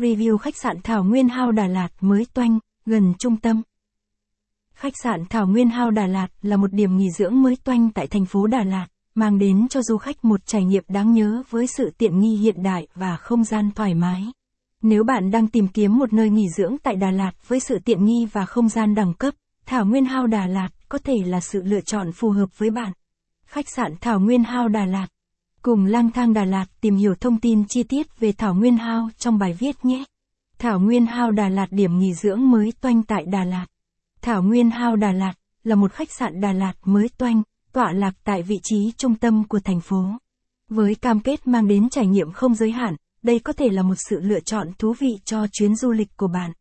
Review khách sạn Thảo Nguyên House Đà Lạt mới toanh, gần trung tâm. Khách sạn Thảo Nguyên House Đà Lạt là một điểm nghỉ dưỡng mới toanh tại thành phố Đà Lạt, mang đến cho du khách một trải nghiệm đáng nhớ với sự tiện nghi hiện đại và không gian thoải mái. Nếu bạn đang tìm kiếm một nơi nghỉ dưỡng tại Đà Lạt với sự tiện nghi và không gian đẳng cấp, Thảo Nguyên House Đà Lạt có thể là sự lựa chọn phù hợp với bạn. Khách sạn Thảo Nguyên House Đà Lạt. Cùng Lang Thang Đà Lạt tìm hiểu thông tin chi tiết về Thảo Nguyên House trong bài viết nhé. Thảo Nguyên House Đà Lạt, điểm nghỉ dưỡng mới toanh tại Đà Lạt. Thảo Nguyên House Đà Lạt là một khách sạn Đà Lạt mới toanh, tọa lạc tại vị trí trung tâm của thành phố. Với cam kết mang đến trải nghiệm không giới hạn, đây có thể là một sự lựa chọn thú vị cho chuyến du lịch của bạn.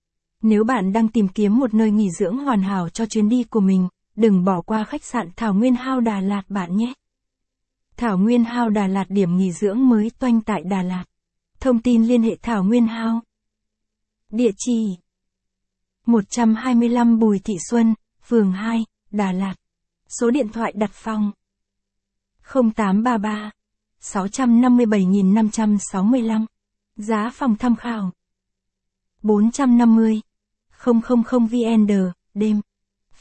Nếu bạn đang tìm kiếm một nơi nghỉ dưỡng hoàn hảo cho chuyến đi của mình, đừng bỏ qua khách sạn Thảo Nguyên House Đà Lạt bạn nhé. Thảo Nguyên House Đà Lạt, điểm nghỉ dưỡng mới toanh tại Đà Lạt. Thông tin liên hệ Thảo Nguyên House. Địa chỉ: 125 Bùi Thị Xuân, phường 2, Đà Lạt. Số điện thoại đặt phòng: 0833 657.565. Giá phòng tham khảo: 450.000 VND, đêm.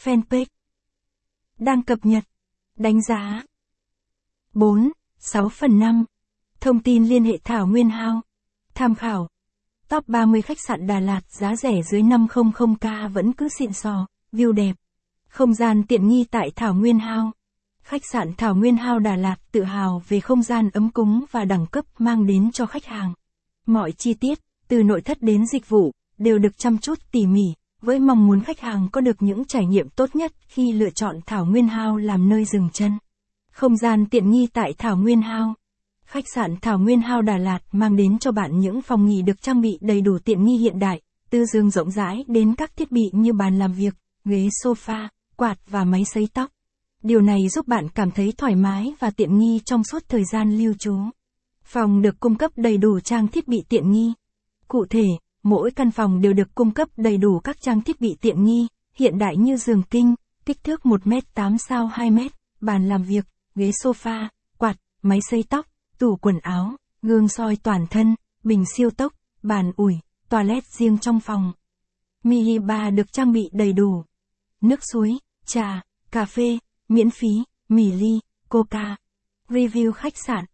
Fanpage đang cập nhật. Đánh giá 4/5. Thông tin liên hệ Thảo Nguyên House. Tham khảo: Top 30 khách sạn Đà Lạt giá rẻ dưới 500k vẫn cứ xịn sò, view đẹp, không gian tiện nghi tại Thảo Nguyên House. Khách sạn Thảo Nguyên House Đà Lạt tự hào về không gian ấm cúng và đẳng cấp mang đến cho khách hàng. Mọi chi tiết, từ nội thất đến dịch vụ, đều được chăm chút tỉ mỉ, với mong muốn khách hàng có được những trải nghiệm tốt nhất khi lựa chọn Thảo Nguyên House làm nơi dừng chân. Không gian tiện nghi tại Thảo Nguyên House. Khách sạn Thảo Nguyên House Đà Lạt mang đến cho bạn những phòng nghỉ được trang bị đầy đủ tiện nghi hiện đại, từ giường rộng rãi đến các thiết bị như bàn làm việc, ghế sofa, quạt và máy sấy tóc. Điều này giúp bạn cảm thấy thoải mái và tiện nghi trong suốt thời gian lưu trú. Phòng được cung cấp đầy đủ trang thiết bị tiện nghi. Cụ thể, mỗi căn phòng đều được cung cấp đầy đủ các trang thiết bị tiện nghi, hiện đại như giường king, kích thước 1m8x2m, bàn làm việc, ghế sofa, quạt, máy sấy tóc, tủ quần áo, gương soi toàn thân, bình siêu tốc, bàn ủi, toilet riêng trong phòng. Mini bar được trang bị đầy đủ. Nước suối, trà, cà phê, miễn phí, mì ly, coca. Review khách sạn.